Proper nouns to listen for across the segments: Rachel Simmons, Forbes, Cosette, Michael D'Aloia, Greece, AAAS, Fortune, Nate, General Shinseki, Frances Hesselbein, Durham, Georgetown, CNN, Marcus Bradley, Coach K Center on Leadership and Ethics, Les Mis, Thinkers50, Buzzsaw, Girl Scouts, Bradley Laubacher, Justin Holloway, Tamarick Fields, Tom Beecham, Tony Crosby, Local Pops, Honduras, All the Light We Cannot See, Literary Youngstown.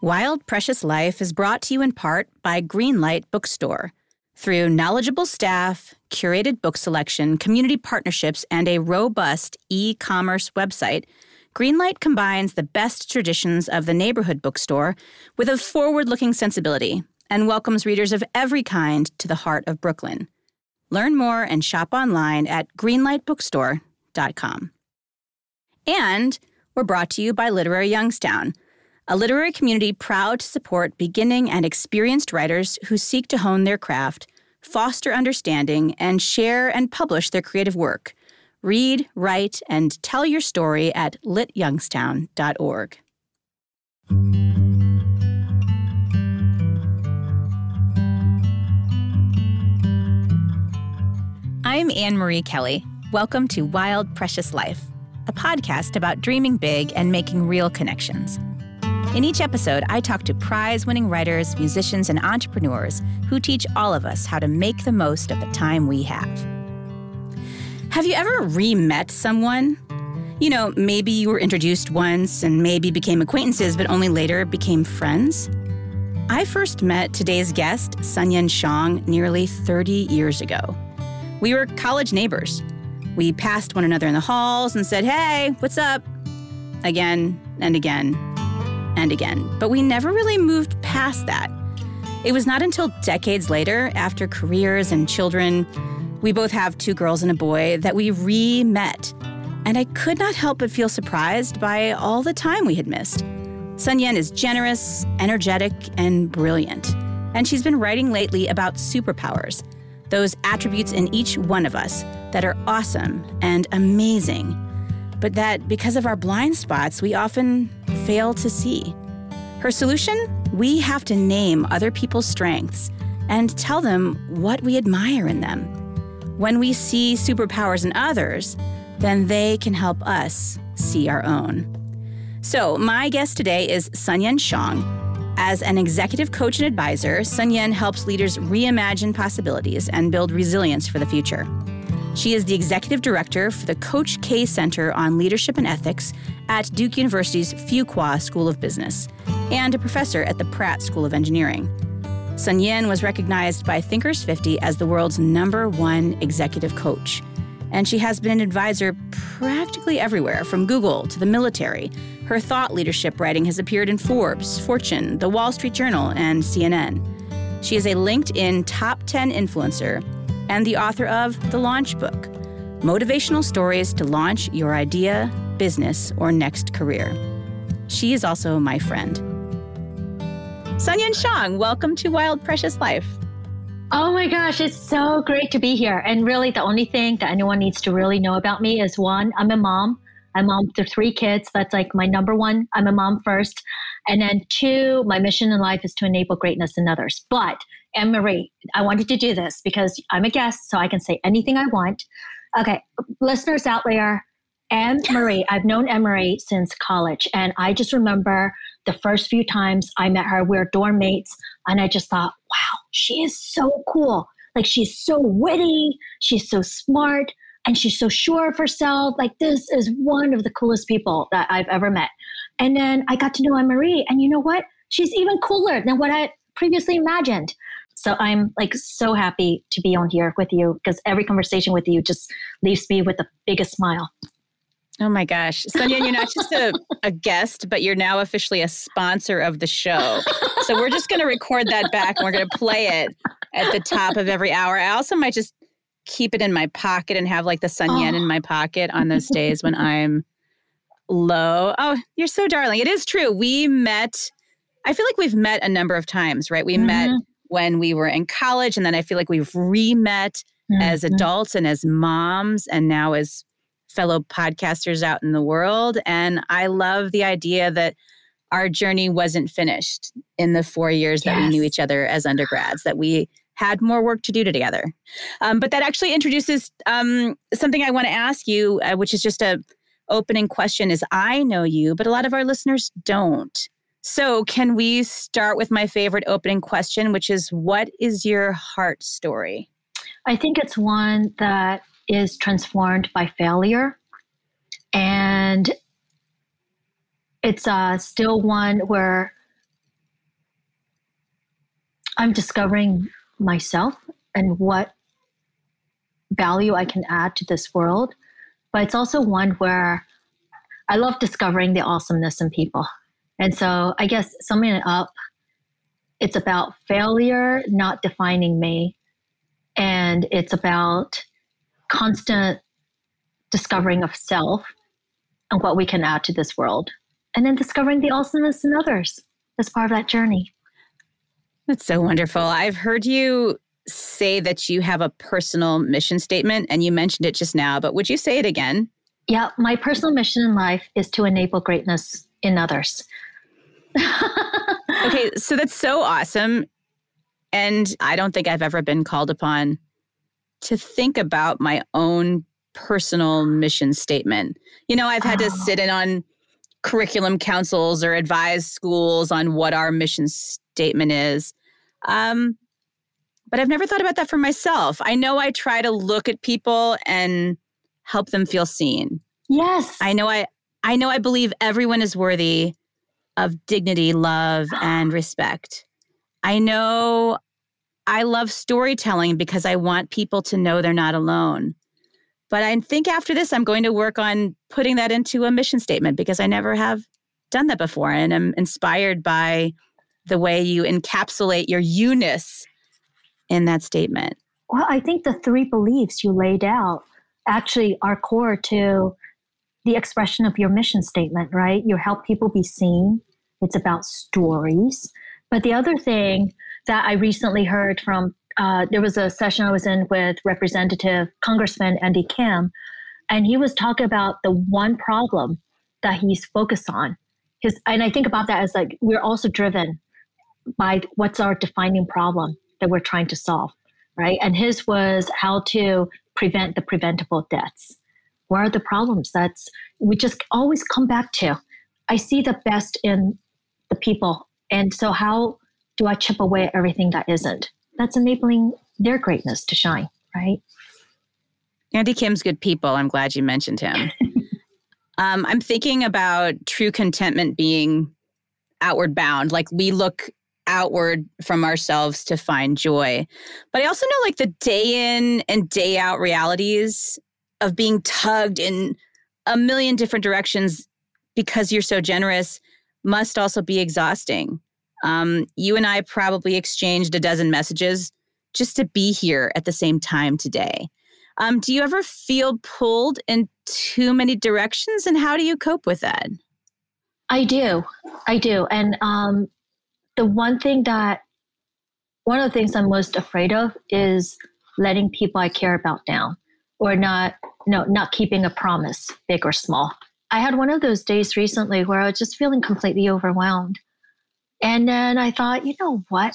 Wild Precious Life is brought to you in part by Greenlight Bookstore. Through knowledgeable staff, curated book selection, community partnerships, and a robust e-commerce website, Greenlight combines the best traditions of the neighborhood bookstore with a forward-looking sensibility and welcomes readers of every kind to the heart of Brooklyn. Learn more and shop online at greenlightbookstore.com. And we're brought to you by Literary Youngstown, a literary community proud to support beginning and experienced writers who seek to hone their craft, foster understanding, and share and publish their creative work. Read, write, and tell your story at lityoungstown.org. I'm Anne Marie Kelly. Welcome to Wild Precious Life, a podcast about dreaming big and making real connections. In each episode, I talk to prize-winning writers, musicians, and entrepreneurs who teach all of us how to make the most of the time we have. Have you ever re-met someone? You know, maybe you were introduced once and maybe became acquaintances, but only later became friends. I first met today's guest, Sanyin Siang, nearly 30 years ago. We were college neighbors. We passed one another in the halls and said, "Hey, what's up?" Again and again. And again, but we never really moved past that. It was not until decades later, after careers and children, we both have two girls and a boy, that we re-met. And I could not help but feel surprised by all the time we had missed. Sanyin is generous, energetic, and brilliant. And she's been writing lately about superpowers, those attributes in each one of us that are awesome and amazing, but that because of our blind spots, we often fail to see. Her solution? We have to name other people's strengths and tell them what we admire in them. When we see superpowers in others, then they can help us see our own. So my guest today is Sanyin Siang. As an executive coach and advisor, Sanyin helps leaders reimagine possibilities and build resilience for the future. She is the executive director for the Coach K Center on Leadership and Ethics at Duke University's Fuqua School of Business and a professor at the Pratt School of Engineering. Sanyin was recognized by Thinkers50 as the world's #1 executive coach, and she has been an advisor practically everywhere, from Google to the military. Her thought leadership writing has appeared in Forbes, Fortune, The Wall Street Journal, and CNN. She is a LinkedIn top 10 influencer and the author of The Launch Book, Motivational Stories to Launch Your Idea, Business, or Next Career. She is also my friend. Sanyin Siang, welcome to Wild Precious Life. Oh my gosh, it's so great to be here. And really the only thing that anyone needs to really know about me is one, I'm a mom. I'm a mom to three kids. That's like my #1. I'm a mom first. And then two, my mission in life is to enable greatness in others. But Anne Marie, I wanted to do this because I'm a guest, so I can say anything I want. Okay, listeners out there, Anne Marie, I've known Anne Marie since college. And I just remember the first few times I met her, we were dorm mates. And I just thought, wow, she is so cool. Like, she's so witty. She's so smart. And she's so sure of herself. Like, this is one of the coolest people that I've ever met. And then I got to know Anne Marie. And you know what? She's even cooler than what I previously imagined. So I'm like so happy to be on here with you because every conversation with you just leaves me with the biggest smile. Oh my gosh. Sanyin, you're not just a guest, but you're now officially a sponsor of the show. So we're just going to record that back and we're going to play it at the top of every hour. I also might just keep it in my pocket and have like the Sanyin in my pocket on those days when I'm low. Oh, you're so darling. It is true. We met, I feel like we've met a number of times, right? We met when we were in college, and then I feel like we've re-met as adults and as moms and now as fellow podcasters out in the world. And I love the idea that our journey wasn't finished in the 4 years that we knew each other as undergrads, that we had more work to do together. But that actually introduces something I want to ask you, which is just a opening question is, I know you, but a lot of our listeners don't. So can we start with my favorite opening question, which is, what is your heart story? I think it's one that is transformed by failure. And it's still one where I'm discovering myself and what value I can add to this world. But it's also one where I love discovering the awesomeness in people. And so I guess summing it up, it's about failure not defining me. And it's about constant discovering of self and what we can add to this world. And then discovering the awesomeness in others as part of that journey. That's so wonderful. I've heard you say that you have a personal mission statement, and you mentioned it just now, but would you say it again? Yeah, my personal mission in life is to enable greatness in others. Okay, so that's so awesome. And I don't think I've ever been called upon to think about my own personal mission statement. You know, I've had to sit in on curriculum councils or advise schools on what our mission statement is. But I've never thought about that for myself. I know I try to look at people and help them feel seen. Yes. I know I believe everyone is worthy of dignity, love, and respect. I know I love storytelling because I want people to know they're not alone. But I think after this, I'm going to work on putting that into a mission statement because I never have done that before. And I'm inspired by the way you encapsulate your you-ness in that statement. Well, I think the three beliefs you laid out actually are core to the expression of your mission statement, right? You help people be seen. It's about stories. But the other thing that I recently heard from, there was a session I was in with Representative Congressman Andy Kim, and he was talking about the one problem that he's focused on. And I think about that as like, we're also driven by what's our defining problem that we're trying to solve, right? And his was how to prevent the preventable deaths. What are the problems that's we just always come back to? I see the best in the people. And so how do I chip away at everything that isn't? That's enabling their greatness to shine, right? Andy Kim's good people. I'm glad you mentioned him. I'm thinking about true contentment being outward bound. Like we look outward from ourselves to find joy. But I also know like the day in and day out realities of being tugged in a million different directions because you're so generous must also be exhausting. You and I probably exchanged a dozen messages just to be here at the same time today. Do you ever feel pulled in too many directions, and how do you cope with that? I do. And one of the things I'm most afraid of is letting people I care about down or not keeping a promise, big or small. I had one of those days recently where I was just feeling completely overwhelmed. And then I thought, you know what?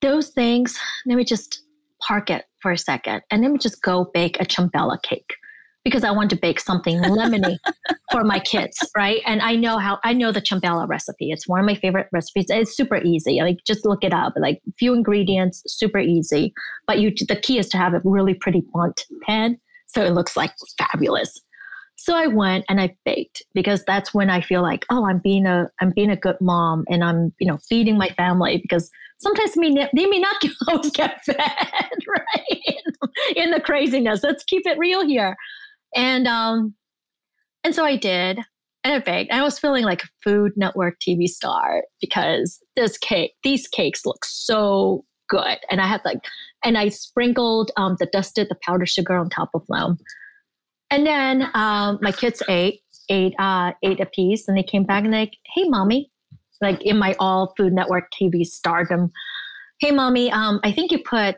Those things, let me just park it for a second. And let me just go bake a chumbella cake because I want to bake something lemony for my kids, right? And I know the chumbella recipe. It's one of my favorite recipes. It's super easy. Like just look it up, like few ingredients, super easy. But the key is to have a really pretty blunt pan so it looks like fabulous. So I went and I baked because that's when I feel like, oh, I'm being a good mom and I'm, feeding my family because sometimes they may not always get fed, right? In the craziness. Let's keep it real here. And so I did and I baked. I was feeling like a Food Network TV star because these cakes look so good. And I sprinkled the powdered sugar on top of them. And then my kids ate a piece and they came back and like, hey, mommy, like in my all Food Network TV stardom. Hey, mommy, I think you put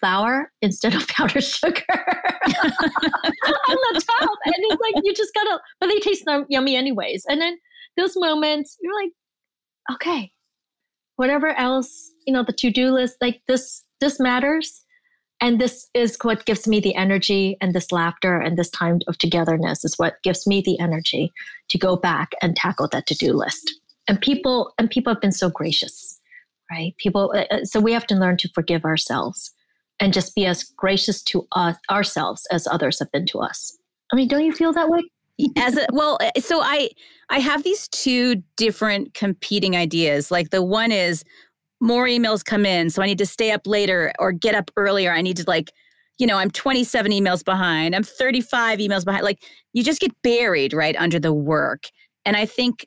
flour instead of powdered sugar on the top. And it's like, you just gotta, but they taste yummy anyways. And then those moments, you're like, okay, whatever else, the to-do list, like this matters. And this is what gives me the energy, and this laughter and this time of togetherness is what gives me the energy to go back and tackle that to-do list. And people have been so gracious, right? So we have to learn to forgive ourselves and just be as gracious to ourselves as others have been to us. I mean, don't you feel that way? So I have these two different competing ideas. Like the one is more emails come in, so I need to stay up later or get up earlier. I need to I'm 27 emails behind. I'm 35 emails behind. Like, you just get buried right under the work. And I think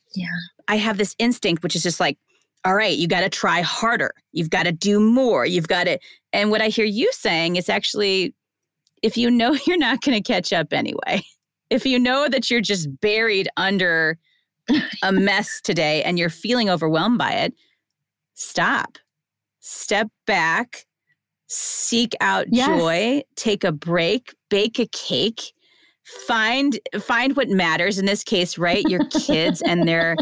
I have this instinct, which is just like, all right, you got to try harder. You've got to do more. You've got to. And what I hear you saying is actually, if you know you're not going to catch up anyway, if you know that you're just buried under a mess today and you're feeling overwhelmed by it, stop, step back, seek out joy, take a break, bake a cake, find what matters. In this case, right? Your kids and their,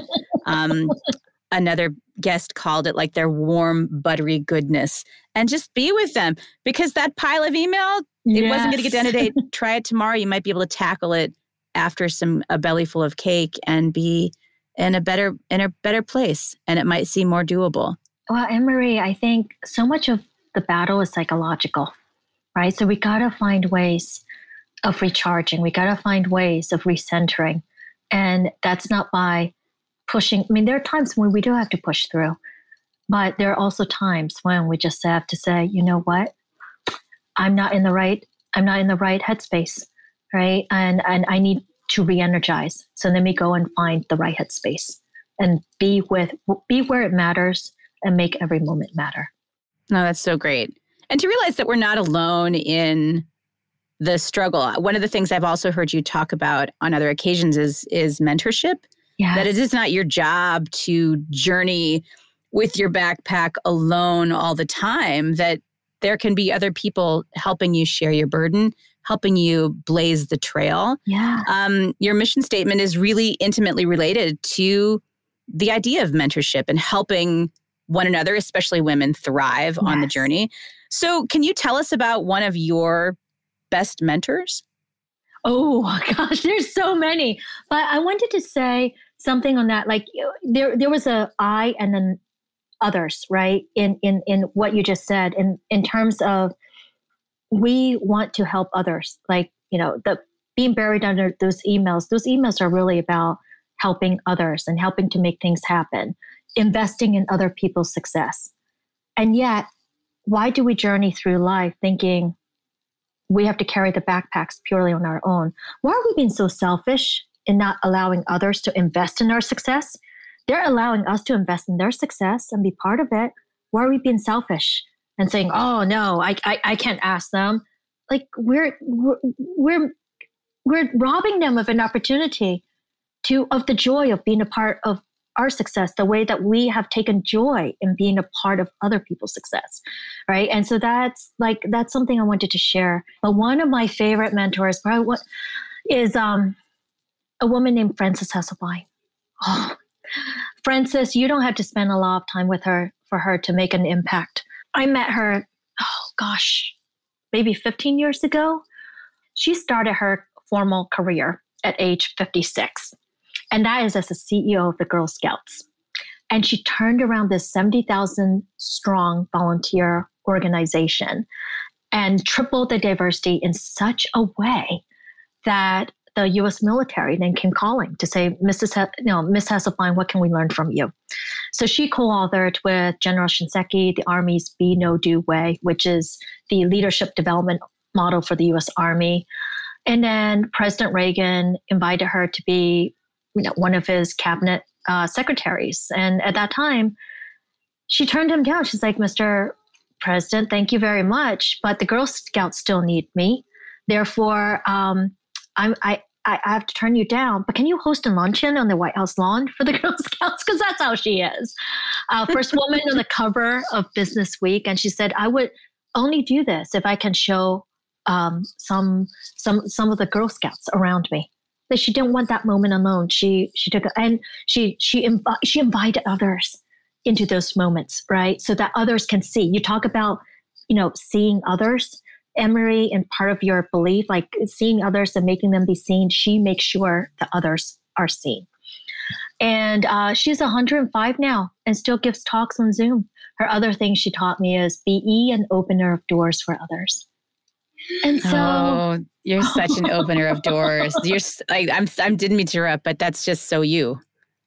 another guest called it like their warm, buttery goodness, and just be with them, because that pile of email, it wasn't going to get done today. Try it tomorrow. You might be able to tackle it after a belly full of cake and be in a better place. And it might seem more doable. Well, Anne Marie, I think so much of the battle is psychological, right? So we got to find ways of recharging. We got to find ways of recentering. And that's not by pushing. I mean, there are times when we do have to push through, but there are also times when we just have to say, you know what? I'm not in the right headspace, right? And I need to re-energize. So let me go and find the right headspace and be where it matters and make every moment matter. No, that's so great. And to realize that we're not alone in the struggle. One of the things I've also heard you talk about on other occasions is mentorship. Yes. That it is not your job to journey with your backpack alone all the time, that there can be other people helping you share your burden, helping you blaze the trail. Yeah. Your mission statement is really intimately related to the idea of mentorship and helping one another, especially women, thrive on the journey. So can you tell us about one of your best mentors? Oh gosh, there's so many. But I wanted to say something on that. Like there was a I and then others, right? In what you just said, in terms of we want to help others. Like, the being buried under those emails are really about helping others and helping to make things happen, investing in other people's success. And yet, why do we journey through life thinking we have to carry the backpacks purely on our own? Why are we being so selfish in not allowing others to invest in our success? They're allowing us to invest in their success and be part of it. Why are we being selfish and saying, "Oh no, I can't ask them"? Like we're robbing them of an opportunity of the joy of being a part of our success, the way that we have taken joy in being a part of other people's success, right? And so that's something I wanted to share. But one of my favorite mentors is a woman named Frances Hesselbein. Oh, Frances, you don't have to spend a lot of time with her for her to make an impact. I met her, maybe 15 years ago. She started her formal career at age 56. And that is as the CEO of the Girl Scouts. And she turned around this 70,000 strong volunteer organization and tripled the diversity in such a way that the U.S. military then came calling to say, Miss Hesselbein, what can we learn from you? So she co-authored with General Shinseki the Army's Be No Do Way, which is the leadership development model for the U.S. Army. And then President Reagan invited her to be one of his cabinet secretaries. And at that time, she turned him down. She's like, "Mr. President, thank you very much, but the Girl Scouts still need me. Therefore, I have to turn you down. But can you host a luncheon on the White House lawn for the Girl Scouts?" Because that's how she is. First woman on the cover of Business Week. And she said, "I would only do this if I can show some of the Girl Scouts around me." That she didn't want that moment alone. She took it, and she invited others into those moments, right? So that others can see. You talk about, seeing others, Emery, and part of your belief, like seeing others and making them be seen. She makes sure that others are seen. And she's 105 now and still gives talks on Zoom. Her other thing she taught me is be an opener of doors for others. And so you're such an opener of doors. I didn't mean to interrupt, but that's just so you.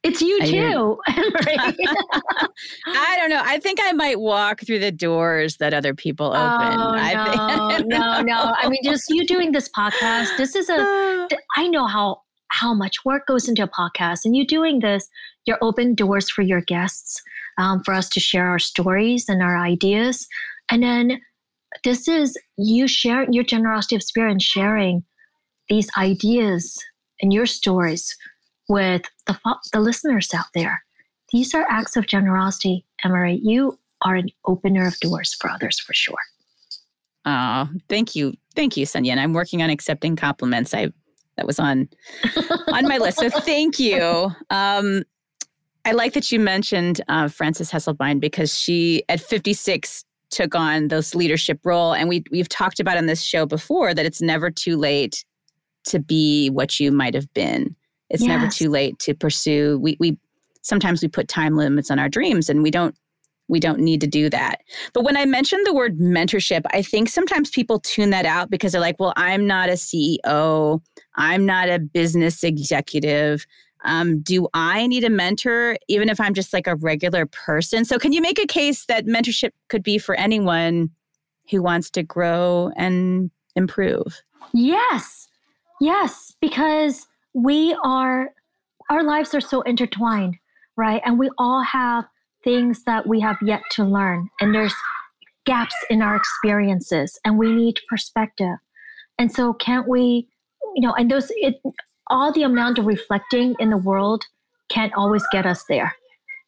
It's you too. I don't know. I think I might walk through the doors that other people open. I mean, just you doing this podcast. This is I know how much work goes into a podcast, and you doing this, you're open doors for your guests, for us to share our stories and our ideas. And then this is you sharing your generosity of spirit and sharing these ideas and your stories with the listeners out there. These are acts of generosity, Emery. You are an opener of doors for others, for sure. Oh, thank you. Thank you, Sanyin. I'm working on accepting compliments. That was on my list. So thank you. I like that you mentioned Frances Hesselbein, because she, at 56, took on this leadership role. And we've talked about on this show before that it's never too late to be what you might have been. It's yes. never too late to pursue. We sometimes we put time limits on our dreams, and we don't need to do that. But when I mentioned the word mentorship, I think sometimes people tune that out because they're like, well, I'm not a CEO. I'm not a business executive. Do I need a mentor, even if I'm just like a regular person? So can you make a case that mentorship could be for anyone who wants to grow and improve? Yes. Yes, because our lives are so intertwined, right? And we all have things that we have yet to learn, and there's gaps in our experiences, and we need perspective. And so can't we, and all the amount of reflecting in the world can't always get us there.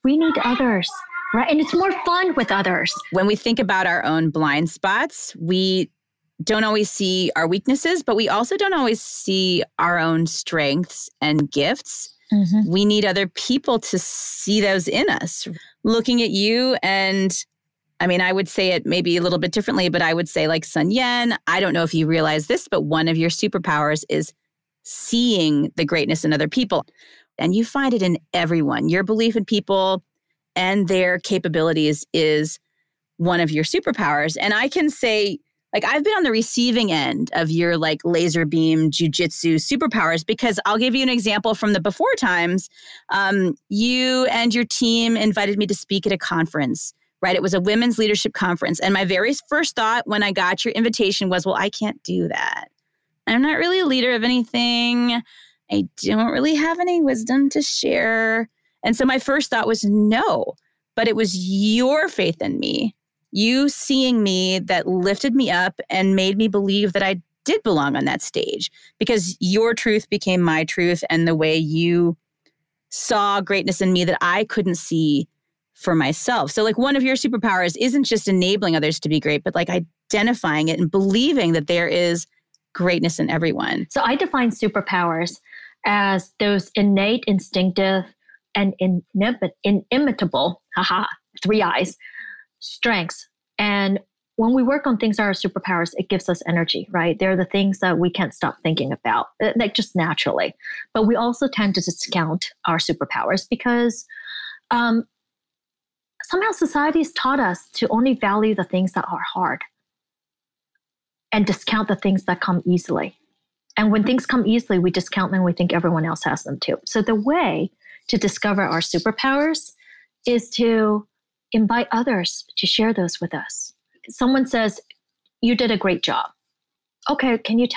We need others, right? And it's more fun with others. When we think about our own blind spots, we don't always see our weaknesses, but we also don't always see our own strengths and gifts. Mm-hmm. We need other people to see those in us. Looking at you, and I mean, I would say it maybe a little bit differently, but I would say, like, Sanyin, I don't know if you realize this, but one of your superpowers is seeing the greatness in other people. And you find it in everyone. Your belief in people and their capabilities is one of your superpowers. And I can say, like, I've been on the receiving end of your like laser beam jujitsu superpowers, because I'll give you an example from the before times. You and your team invited me to speak at a conference, right? It was a women's leadership conference. And my very first thought when I got your invitation was, well, I can't do that. I'm not really a leader of anything. I don't really have any wisdom to share. And so my first thought was no, but it was your faith in me. You seeing me that lifted me up and made me believe that I did belong on that stage, because your truth became my truth, and the way you saw greatness in me that I couldn't see for myself. So like one of your superpowers isn't just enabling others to be great, but like identifying it and believing that there is greatness in everyone. So I define superpowers as those innate, instinctive, and inimitable, three eyes, strengths. And when we work on things that are superpowers, it gives us energy, right? They're the things that we can't stop thinking about, like just naturally. But we also tend to discount our superpowers because somehow society's taught us to only value the things that are hard and discount the things that come easily. And when things come easily, we discount them. We think everyone else has them too. So the way to discover our superpowers is to invite others to share those with us. Someone says, you did a great job. Okay, can you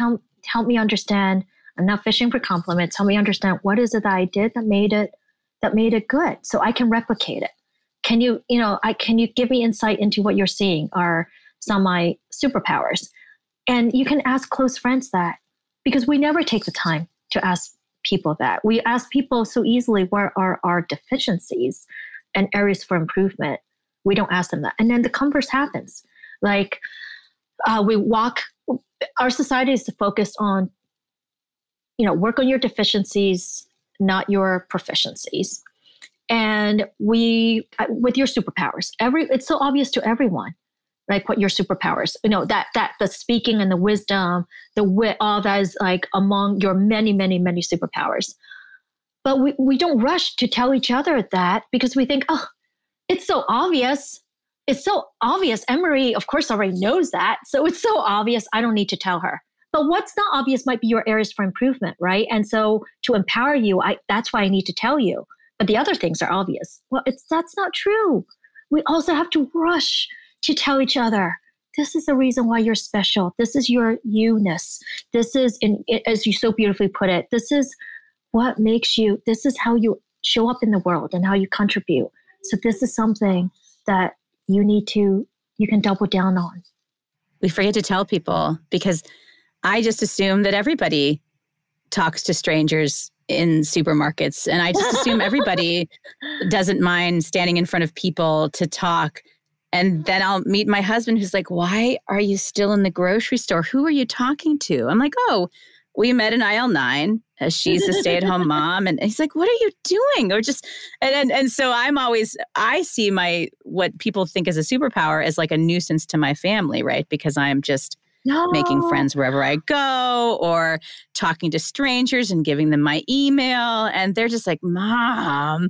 help me understand? I'm not fishing for compliments. Help me understand, what is it that I did that made it good, so I can replicate it? Can you, can you give me insight into what you're seeing are some of my superpowers? And you can ask close friends that, because we never take the time to ask people that. We ask people so easily, where are our deficiencies and areas for improvement? We don't ask them that. And then the converse happens. Like our society is focused on, work on your deficiencies, not your proficiencies. And with your superpowers, it's so obvious to everyone, like what your superpowers, that the speaking and the wisdom, the wit, all that is like among your many, many, many superpowers. But we don't rush to tell each other that, because we think, oh, it's so obvious. It's so obvious. Emery, of course, already knows that. So it's so obvious. I don't need to tell her. But what's not obvious might be your areas for improvement, right? And so to empower you, that's why I need to tell you. but the other things are obvious. Well, that's not true. We also have to rush to tell each other, this is the reason why you're special. This is your you-ness. This is, and as you so beautifully put it, this is what makes you, this is how you show up in the world and how you contribute. So this is something that you can double down on. We forget to tell people because I just assume that everybody talks to strangers in supermarkets. And I just assume everybody doesn't mind standing in front of people to talk. And then I'll meet my husband who's like, why are you still in the grocery store? Who are you talking to? I'm like, oh, we met in aisle 9. She's a stay-at-home mom. And he's like, what are you doing? Or just, and so I see what people think is a superpower as like a nuisance to my family, right? Because I'm just making friends wherever I go or talking to strangers and giving them my email. And they're just like, Mom.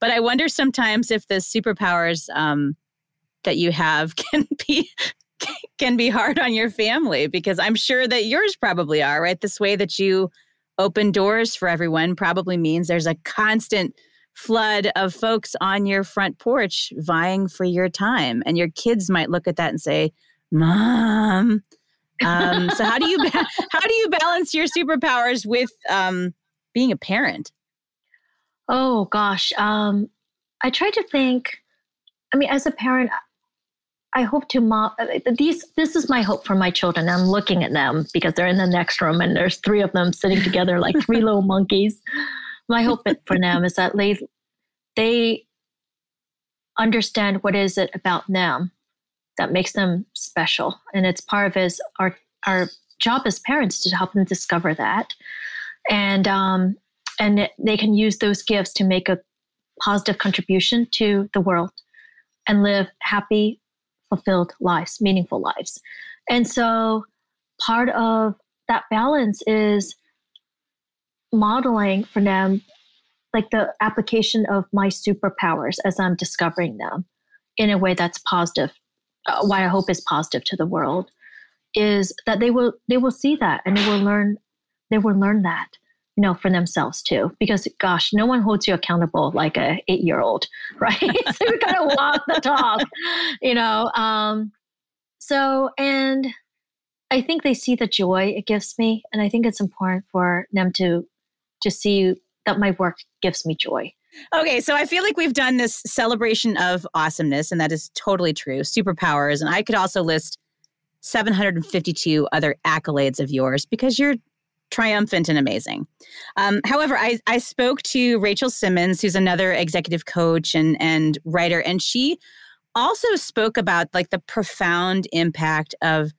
But I wonder sometimes if the superpowers that you have can be hard on your family, because I'm sure that yours probably are, right? This way that you open doors for everyone probably means there's a constant flood of folks on your front porch vying for your time. And your kids might look at that and say, Mom. So how do you balance your superpowers with being a parent? Oh, gosh. I try to think, I mean, as a parent, I hope to this is my hope for my children. I'm looking at them because they're in the next room and there's 3 of them sitting together like 3 little monkeys. My hope for them is that they understand what is it about them that makes them special. And it's part of our job as parents to help them discover that. And they can use those gifts to make a positive contribution to the world and live happy, fulfilled lives, meaningful lives. And so part of that balance is modeling for them, like the application of my superpowers as I'm discovering them in a way that's positive, what I hope is positive to the world, is that they will see that and they will learn that, you know, for themselves too. Because gosh, no one holds you accountable like a 8-year-old, right? So you gotta walk the talk, you know. So and I think they see the joy it gives me, and I think it's important for them to see that my work gives me joy. Okay, so I feel like we've done this celebration of awesomeness, and that is totally true, superpowers. And I could also list 752 other accolades of yours because you're triumphant and amazing. However, I spoke to Rachel Simmons, who's another executive coach and writer, and she also spoke about like the profound impact of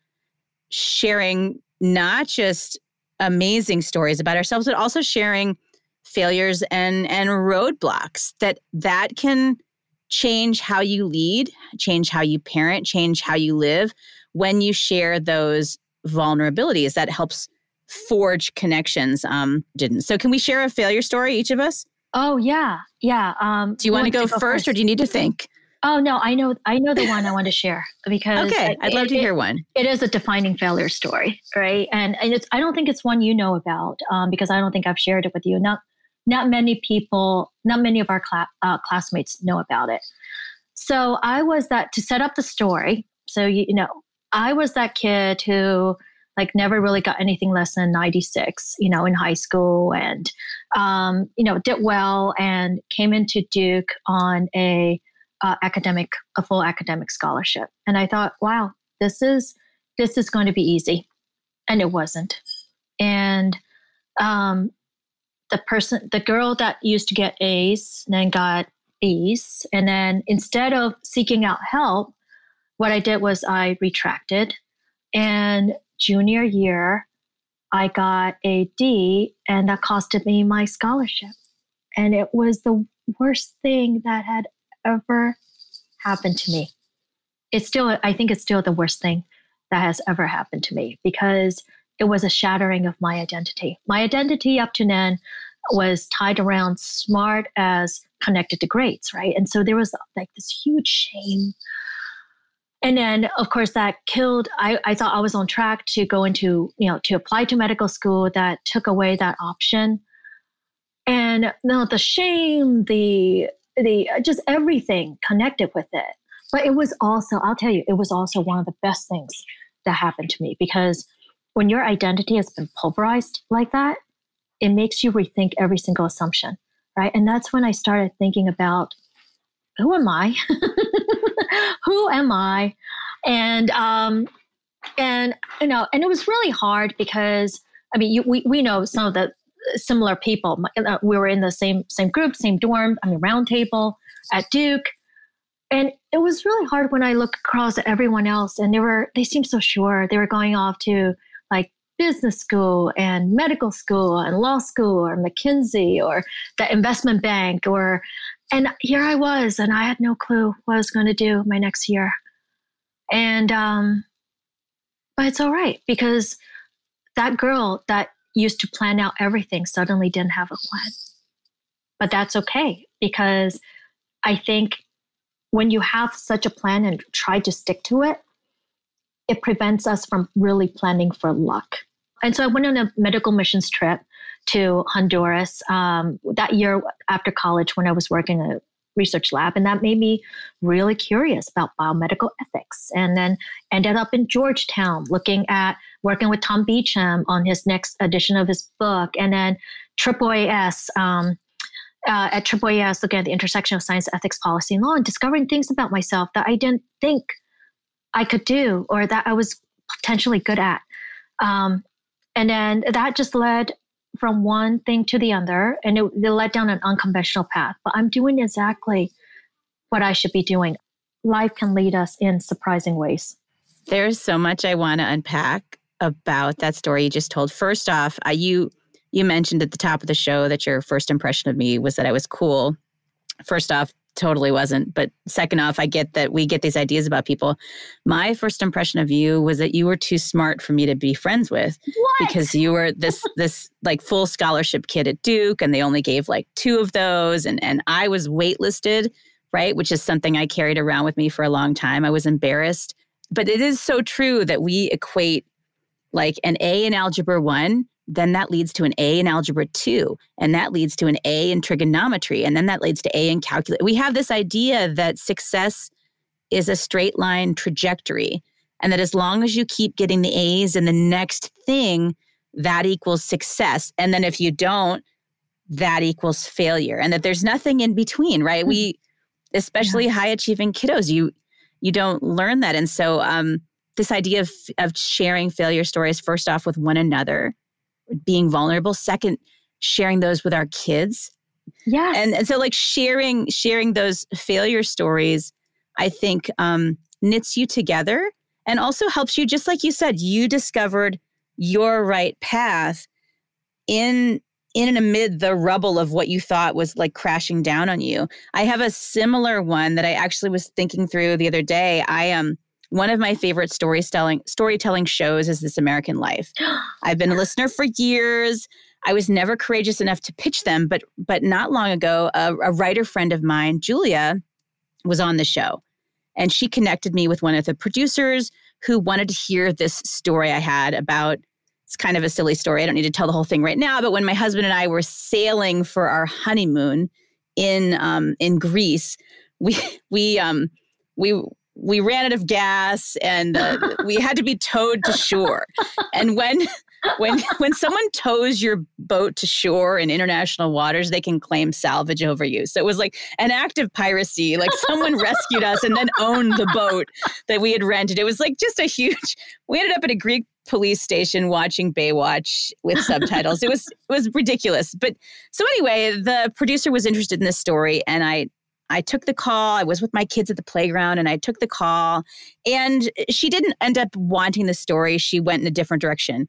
sharing not just amazing stories about ourselves, but also sharing failures and roadblocks that can change how you lead, change how you parent, change how you live. When you share those vulnerabilities, that helps forge connections. So can we share a failure story, each of us? Oh, yeah. Yeah. Do you want to go first or do you need to think? Oh, no, I know the one I want to share because I'd love to hear one. It is a defining failure story, right? And I don't think it's one you know about because I don't think I've shared it with you. Not many people, not many of our classmates know about it. So I was that, to set up the story, so, you know, I was that kid who never really got anything less than 96, you know, in high school. And did well and came into Duke on a full academic scholarship. And I thought, wow, this is going to be easy. And it wasn't. And the girl that used to get A's then got B's. And then instead of seeking out help, what I did was I retracted. And junior year, I got a D, and that costed me my scholarship. And it was the worst thing that had ever happened to me. I think it's still the worst thing that has ever happened to me, because it was a shattering of my identity. My identity up to then was tied around smart as connected to grades, right? And so there was like this huge shame. And then, of course, that killed, I thought I was on track to go into, to apply to medical school. That took away that option. And no, the shame, the just everything connected with it. But it was also, I'll tell you, it was also one of the best things that happened to me, because when your identity has been pulverized like that, it makes you rethink every single assumption, right? And that's when I started thinking about, who am I? Who am I? And it was really hard, because I mean, we know some of the similar people. We were in the same group, same dorm. I mean, round table at Duke, and it was really hard when I looked across at everyone else, and they seemed so sure they were going off to like business school and medical school and law school or McKinsey or the investment bank or. And here I was, and I had no clue what I was going to do my next year. And, but it's all right, because that girl that used to plan out everything suddenly didn't have a plan. But that's okay, because I think when you have such a plan and try to stick to it, it prevents us from really planning for luck. And so I went on a medical missions trip to Honduras that year after college when I was working in a research lab. And that made me really curious about biomedical ethics. And then ended up in Georgetown working with Tom Beecham on his next edition of his book. And then at AAAS, looking at the intersection of science, ethics, policy, and law, and discovering things about myself that I didn't think I could do or that I was potentially good at. And then that just led from one thing to the other, and it led down an unconventional path. But I'm doing exactly what I should be doing. Life can lead us in surprising ways. There's so much I want to unpack about that story you just told. First off, you mentioned at the top of the show that your first impression of me was that I was cool. First off, totally wasn't. But second off, I get that we get these ideas about people. My first impression of you was that you were too smart for me to be friends with. What? Because you were this like full scholarship kid at Duke, and they only gave like two of those. And I was waitlisted, right? Which is something I carried around with me for a long time. I was embarrassed. But it is so true that we equate like an A in Algebra 1, then that leads to an A in Algebra 2, and that leads to an A in trigonometry, and then that leads to A in calculus. We have this idea that success is a straight line trajectory, and that as long as you keep getting the A's in the next thing, that equals success. And then if you don't, that equals failure, and that there's nothing in between, right? Mm-hmm. We, especially high-achieving kiddos, you don't learn that. And so this idea of sharing failure stories, first off, with one another, being vulnerable. Second, sharing those with our kids. Yes. And so like sharing those failure stories, I think knits you together and also helps you, just like you said, you discovered your right path in and amid the rubble of what you thought was like crashing down on you. I have a similar one that I actually was thinking through the other day. I am one of my favorite storytelling shows is This American Life. I've been a listener for years. I was never courageous enough to pitch them, but not long ago, a writer friend of mine, Julia, was on the show. And she connected me with one of the producers who wanted to hear this story I had about, it's kind of a silly story. I don't need to tell the whole thing right now, but when my husband and I were sailing for our honeymoon in Greece, we ran out of gas and we had to be towed to shore. And when When someone tows your boat to shore in international waters, they can claim salvage over you. So it was like an act of piracy. Like someone rescued us and then owned the boat that we had rented. It was like just a huge, we ended up at a Greek police station watching Baywatch with subtitles. It was ridiculous. But so anyway, the producer was interested in this story, and I took the call. I was with my kids at the playground and I took the call, and she didn't end up wanting the story. She went in a different direction.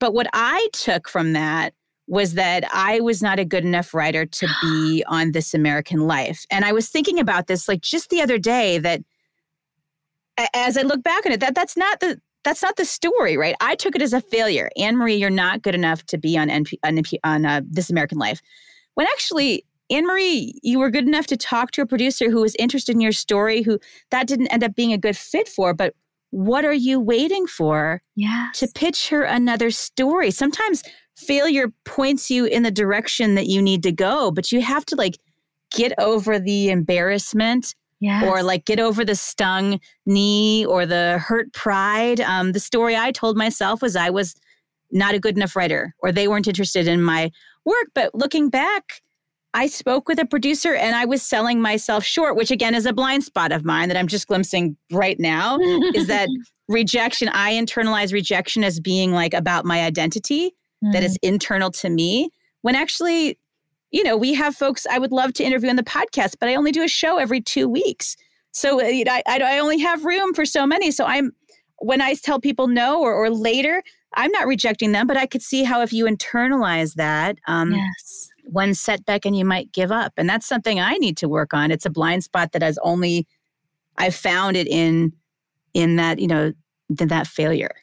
But what I took from that was that I was not a good enough writer to be on This American Life. And I was thinking about this like just the other day, that as I look back on it, that's not the story, right? I took it as a failure. Anne Marie, you're not good enough to be on This American Life. When actually, Anne Marie, you were good enough to talk to a producer who was interested in your story, who that didn't end up being a good fit for, but what are you waiting for? Yes. To pitch her another story? Sometimes failure points you in the direction that you need to go, but you have to like get over the embarrassment. Yes. Or like get over the stung knee or the hurt pride. The story I told myself was I was not a good enough writer, or they weren't interested in my work. But looking back, I spoke with a producer and I was selling myself short, which again is a blind spot of mine that I'm just glimpsing right now, is that rejection. I internalize rejection as being like about my identity, that is internal to me, when actually, you know, we have folks I would love to interview on the podcast, but I only do a show every 2 weeks. So I only have room for so many. So when I tell people no or later, I'm not rejecting them, but I could see how if you internalize that, yes. One setback and you might give up. And that's something I need to work on. It's a blind spot that I found it in that, you know, that failure.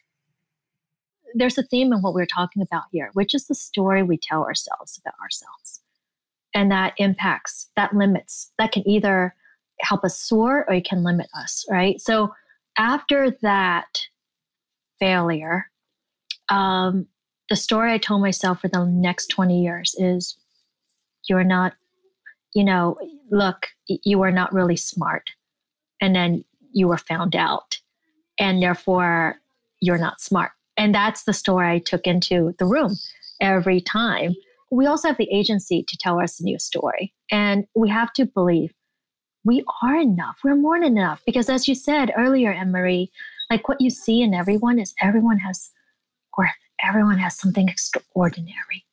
There's a theme in what we're talking about here, which is the story we tell ourselves about ourselves. And that impacts, that limits, that can either help us soar or it can limit us, right? So after that failure, the story I told myself for the next 20 years is, you're not, you know, look, you are not really smart. And then you were found out. And therefore, you're not smart. And that's the story I took into the room every time. We also have the agency to tell us a new story. And we have to believe we are enough. We're more than enough. Because as you said earlier, Anne Marie, like what you see in everyone is everyone has worth. Everyone has something extraordinary.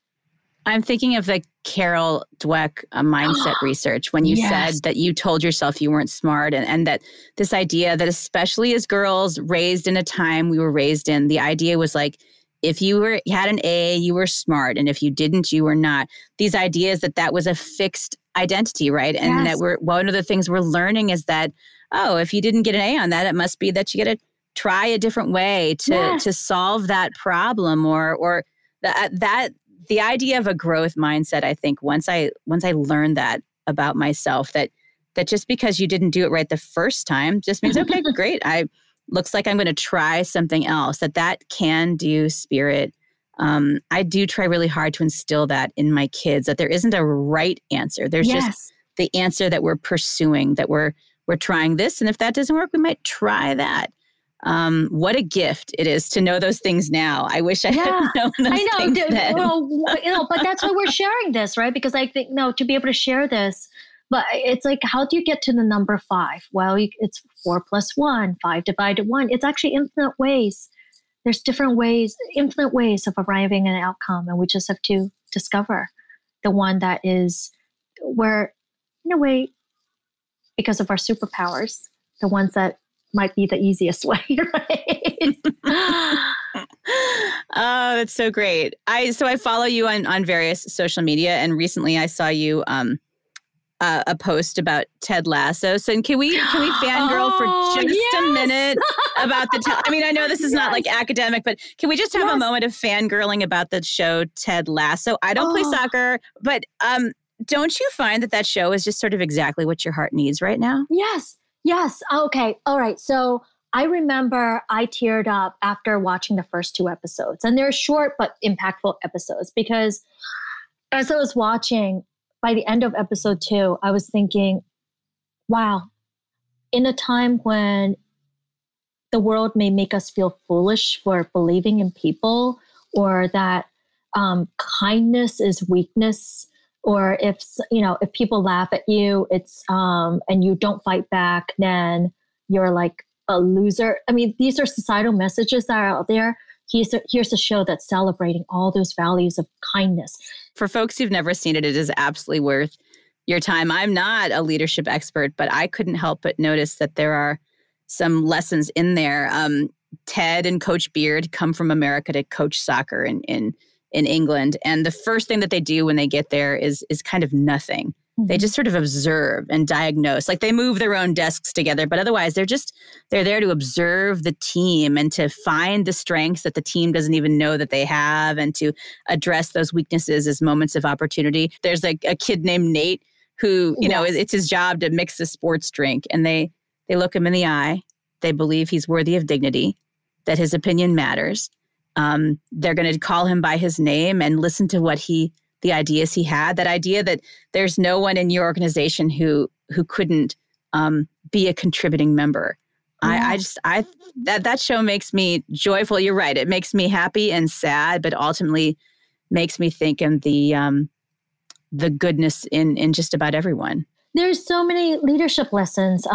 I'm thinking of the Carol Dweck mindset research when you said that you told yourself you weren't smart, and that this idea that especially as girls raised in a time we were raised in, the idea was like, if you had an A, you were smart. And if you didn't, you were not. These ideas that was a fixed identity, right? And that one of the things we're learning is that, oh, if you didn't get an A on that, it must be that you get a try a different way to solve that problem, or that the idea of a growth mindset. I think once I learned that about myself, that just because you didn't do it right the first time just means okay, great. I looks like I'm going to try something else. That can do spirit. I do try really hard to instill that in my kids, that there isn't a right answer. There's just the answer that we're pursuing. That we're trying this, and if that doesn't work, we might try that. What a gift it is to know those things now. I wish I had known those things then. Well, you know, but that's why we're sharing this, right? Because I think, to be able to share this, but it's like, how do you get to the number 5? Well, it's 4 + 1, 5 ÷ 1. It's actually infinite ways. There's different ways, infinite ways of arriving at an outcome. And we just have to discover the one that is where, in a way, because of our superpowers, the ones that might be the easiest way, right? Oh, that's so great. So I follow you on various social media, and recently I saw you a post about Ted Lasso. So can we fangirl for just a minute about the I mean, I know this is not like academic, but can we just have a moment of fangirling about the show Ted Lasso? I don't play soccer, but don't you find that show is just sort of exactly what your heart needs right now? Yes. Okay. All right. So I remember I teared up after watching the first 2 episodes, and they're short but impactful episodes, because as I was watching, by the end of episode 2, I was thinking, wow, in a time when the world may make us feel foolish for believing in people or that kindness is weakness, or if, you know, if people laugh at you, it's and you don't fight back, then you're like a loser. I mean, these are societal messages that are out there. Here's a show that's celebrating all those values of kindness. For folks who've never seen it, it is absolutely worth your time. I'm not a leadership expert, but I couldn't help but notice that there are some lessons in there. Ted and Coach Beard come from America to coach soccer in England. And the first thing that they do when they get there is kind of nothing. Mm-hmm. They just sort of observe and diagnose. Like, they move their own desks together, but otherwise they're there to observe the team and to find the strengths that the team doesn't even know that they have, and to address those weaknesses as moments of opportunity. There's like a kid named Nate who, you know, it's his job to mix the sports drink, and they look him in the eye. They believe he's worthy of dignity, that his opinion matters. They're going to call him by his name and listen to the ideas he had. That idea that there's no one in your organization who couldn't be a contributing member. Yeah. That show makes me joyful. You're right. It makes me happy and sad, but ultimately makes me think of the goodness in just about everyone. There's so many leadership lessons.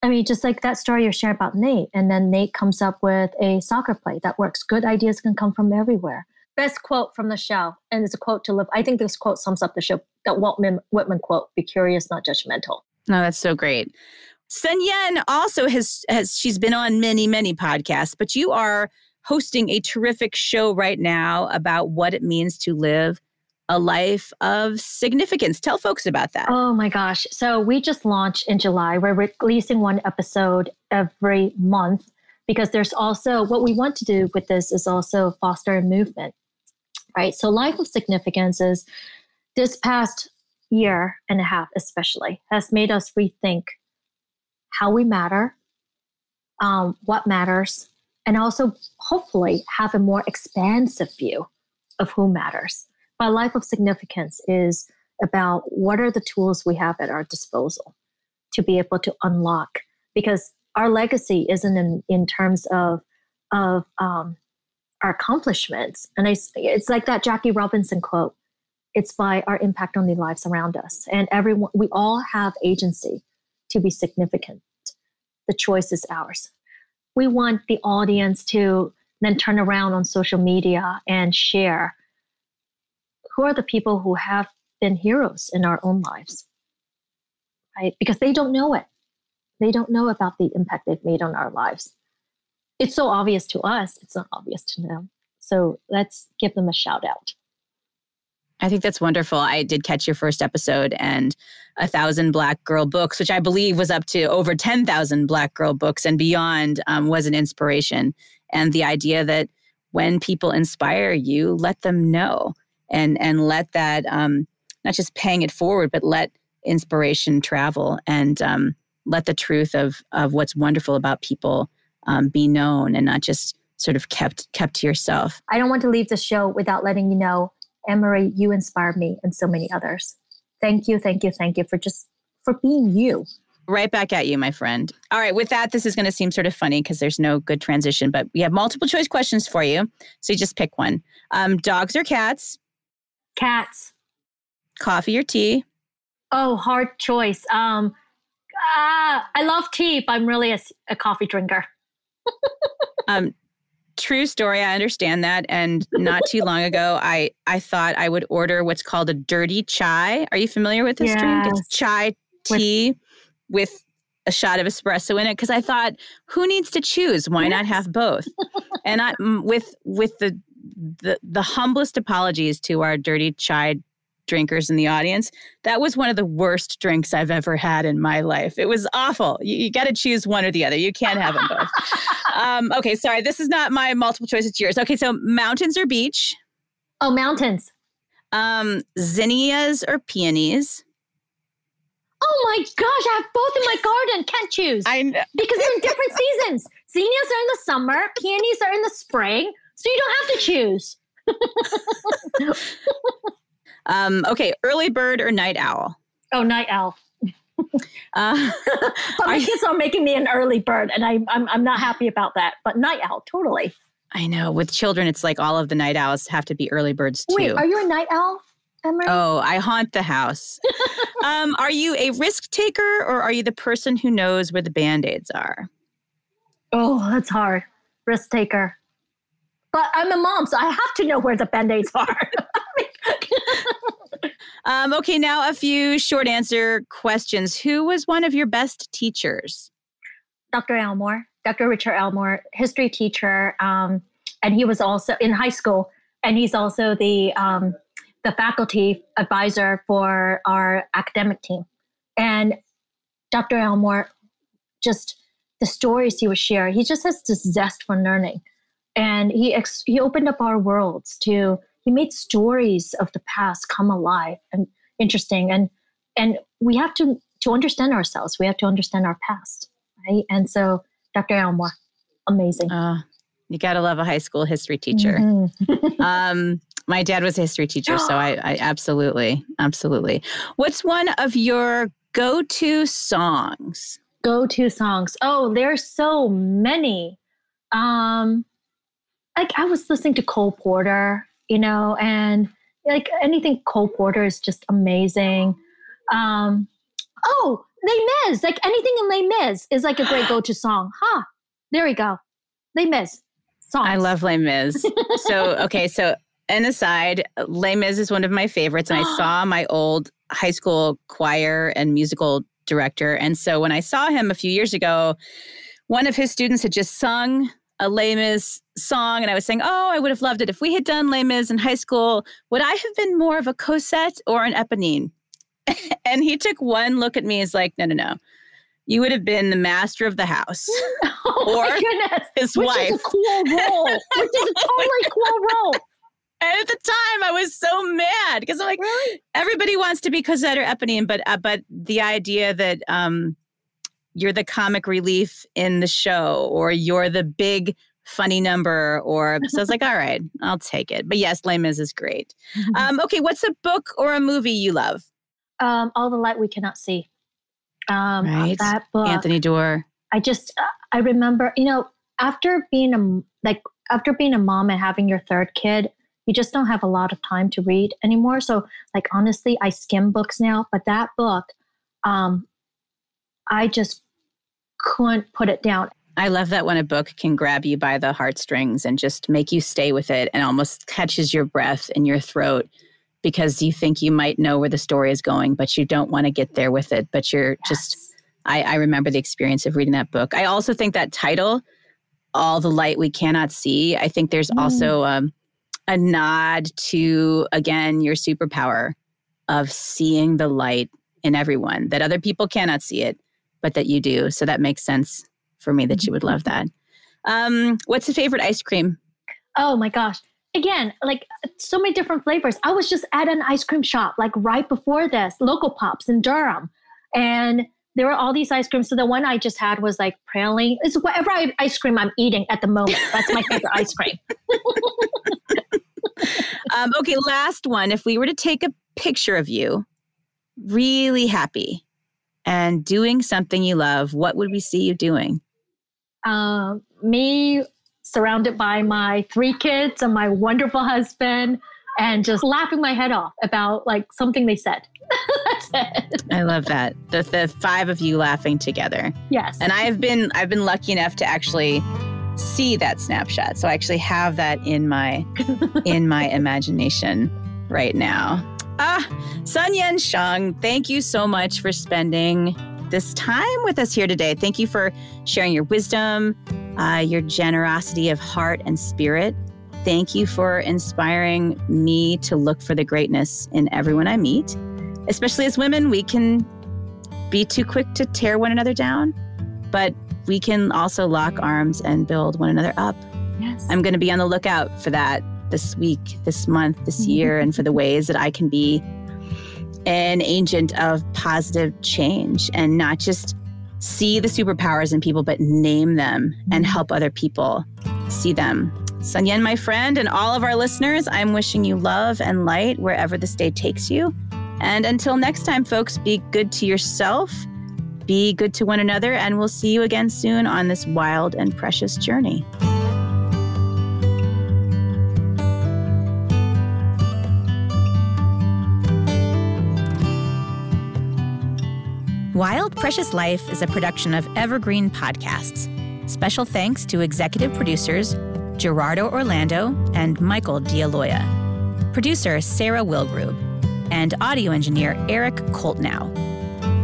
I mean, just like that story you shared about Nate, and then Nate comes up with a soccer play that works. Good ideas can come from everywhere. Best quote from the show, and it's a quote to live. I think this quote sums up the show, that Walt Whitman quote, be curious, not judgmental. No, that's so great. Sanyin also she's been on many, many podcasts, but you are hosting a terrific show right now about what it means to live a life of significance. Tell folks about that. Oh my gosh. So we just launched in July. We're releasing one episode every month, because there's also, what we want to do with this is also foster a movement, right? So Life of Significance is, this past year and a half especially, has made us rethink how we matter, what matters, and also hopefully have a more expansive view of who matters. My Life of Significance is about what are the tools we have at our disposal to be able to unlock, because our legacy isn't in terms of our accomplishments. And it's like that Jackie Robinson quote, it's by our impact on the lives around us. And everyone, we all have agency to be significant. The choice is ours. We want the audience to then turn around on social media and share, who are the people who have been heroes in our own lives, right? Because they don't know it. They don't know about the impact they've made on our lives. It's so obvious to us. It's not obvious to them. So let's give them a shout out. I think that's wonderful. I did catch your first episode, and 1,000 Black Girl Books, which I believe was up to over 10,000 Black Girl Books and beyond, was an inspiration. And the idea that when people inspire you, let them know. And let that, not just paying it forward, but let inspiration travel, and let the truth of what's wonderful about people be known, and not just sort of kept to yourself. I don't want to leave the show without letting you know, Anne Marie, you inspire me and so many others. Thank you for being you. Right back at you, my friend. All right, with that, this is going to seem sort of funny because there's no good transition, but we have multiple choice questions for you. So you just pick one. Dogs or cats? Cats. Coffee or tea? Oh, hard choice. I love tea, but I'm really a coffee drinker. True story. I understand that. And not too long ago, I thought I would order what's called a dirty chai. Are you familiar with this drink? It's chai tea with a shot of espresso in it, because I thought, who needs to choose? Why not have both? And I, with the humblest apologies to our dirty chai drinkers in the audience, that was one of the worst drinks I've ever had in my life. It was awful. You got to choose one or the other. You can't have them both. Okay, sorry. This is not my multiple choice. It's yours. Okay, so mountains or beach? Oh, mountains. Zinnias or peonies? Oh my gosh, I have both in my garden. Can't choose. I know. Because they're in different seasons. Zinnias are in the summer. Peonies are in the spring. So you don't have to choose. Okay, early bird or night owl? Oh, night owl. But my kids are making me an early bird, and I'm not happy about that. But night owl, totally. I know. With children, it's like all of the night owls have to be early birds too. Wait, are you a night owl, Emery? Oh, I haunt the house. Are you a risk taker or are you the person who knows where the Band-Aids are? Oh, that's hard. Risk taker. But I'm a mom, so I have to know where the Band-Aids are. Okay, now a few short answer questions. Who was one of your best teachers? Dr. Elmore, Dr. Richard Elmore, history teacher. And he was also in high school. And he's also the faculty advisor for our academic team. And Dr. Elmore, just the stories he would share, he just has this zest for learning. And he opened up our worlds to... He made stories of the past come alive and interesting. And we have to understand ourselves. We have to understand our past, right? And so Dr. Elmore, amazing. You got to love a high school history teacher. Mm-hmm. My dad was a history teacher, so I absolutely. What's one of your go-to songs? Go-to songs. Oh, there's so many. I was listening to Cole Porter. You know, and like anything Cole Porter is just amazing. Les Mis, like anything in Les Mis is like a great go-to song. Huh, there we go. Les Mis song. I love Les Mis. So an aside, Les Mis is one of my favorites. And I saw my old high school choir and musical director. And so when I saw him a few years ago, one of his students had just sung a Les Mis song, and I was saying, I would have loved it if we had done Les Mis in high school. Would I have been more of a Cosette or an Eponine? And he took one look at me and is like, no. You would have been the master of the house. Or his wife. Which is a cool role. Which is a totally cool role. And at the time, I was so mad because I'm like, really? Everybody wants to be Cosette or Eponine, but the idea that you're the comic relief in the show, or you're the big funny number, or so I was like, all right, I'll take it. But yes, Les Mis is great. Okay, what's a book or a movie you love? All the Light We Cannot See. Right. That book, Anthony Doerr. I remember, after being a mom and having your third kid, you just don't have a lot of time to read anymore. So like, honestly, I skim books now, but that book, I just couldn't put it down. I love that when a book can grab you by the heartstrings and just make you stay with it and almost catches your breath in your throat because you think you might know where the story is going, but you don't want to get there with it. But you're I remember the experience of reading that book. I also think that title, All the Light We Cannot See, I think there's also a nod to, again, your superpower of seeing the light in everyone, that other people cannot see it, but that you do. So that makes sense for me that you would love that. What's your favorite ice cream? Oh my gosh. Again, like so many different flavors. I was just at an ice cream shop, like right before this, Local Pops in Durham. And there were all these ice creams. So the one I just had was like praline. It's whatever ice cream I'm eating at the moment. That's my favorite ice cream. Okay, last one. If we were to take a picture of you, really happy, and doing something you love, what would we see you doing? Me surrounded by my three kids and my wonderful husband and just laughing my head off about like something they said. That's it. I love that. The five of you laughing together. Yes. And I've been lucky enough to actually see that snapshot. So I actually have that in my imagination right now. Sanyin Siang, thank you so much for spending this time with us here today. Thank you for sharing your wisdom, your generosity of heart and spirit. Thank you for inspiring me to look for the greatness in everyone I meet. Especially as women, we can be too quick to tear one another down, but we can also lock arms and build one another up. Yes. I'm going to be on the lookout for that this week, this month, this year, and for the ways that I can be an agent of positive change and not just see the superpowers in people, but name them and help other people see them. Sanyin, my friend, and all of our listeners, I'm wishing you love and light wherever this day takes you. And until next time, folks, be good to yourself, be good to one another, and we'll see you again soon on this wild and precious journey. Wild Precious Life is a production of Evergreen Podcasts. Special thanks to executive producers Gerardo Orlando and Michael D'Aloia, producer Sarah Wilgrube, and audio engineer Eric Koltnow.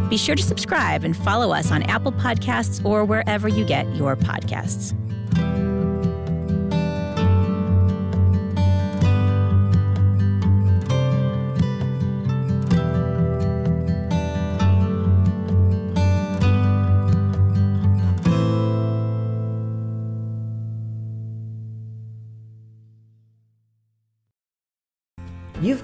Be sure to subscribe and follow us on Apple Podcasts or wherever you get your podcasts. You've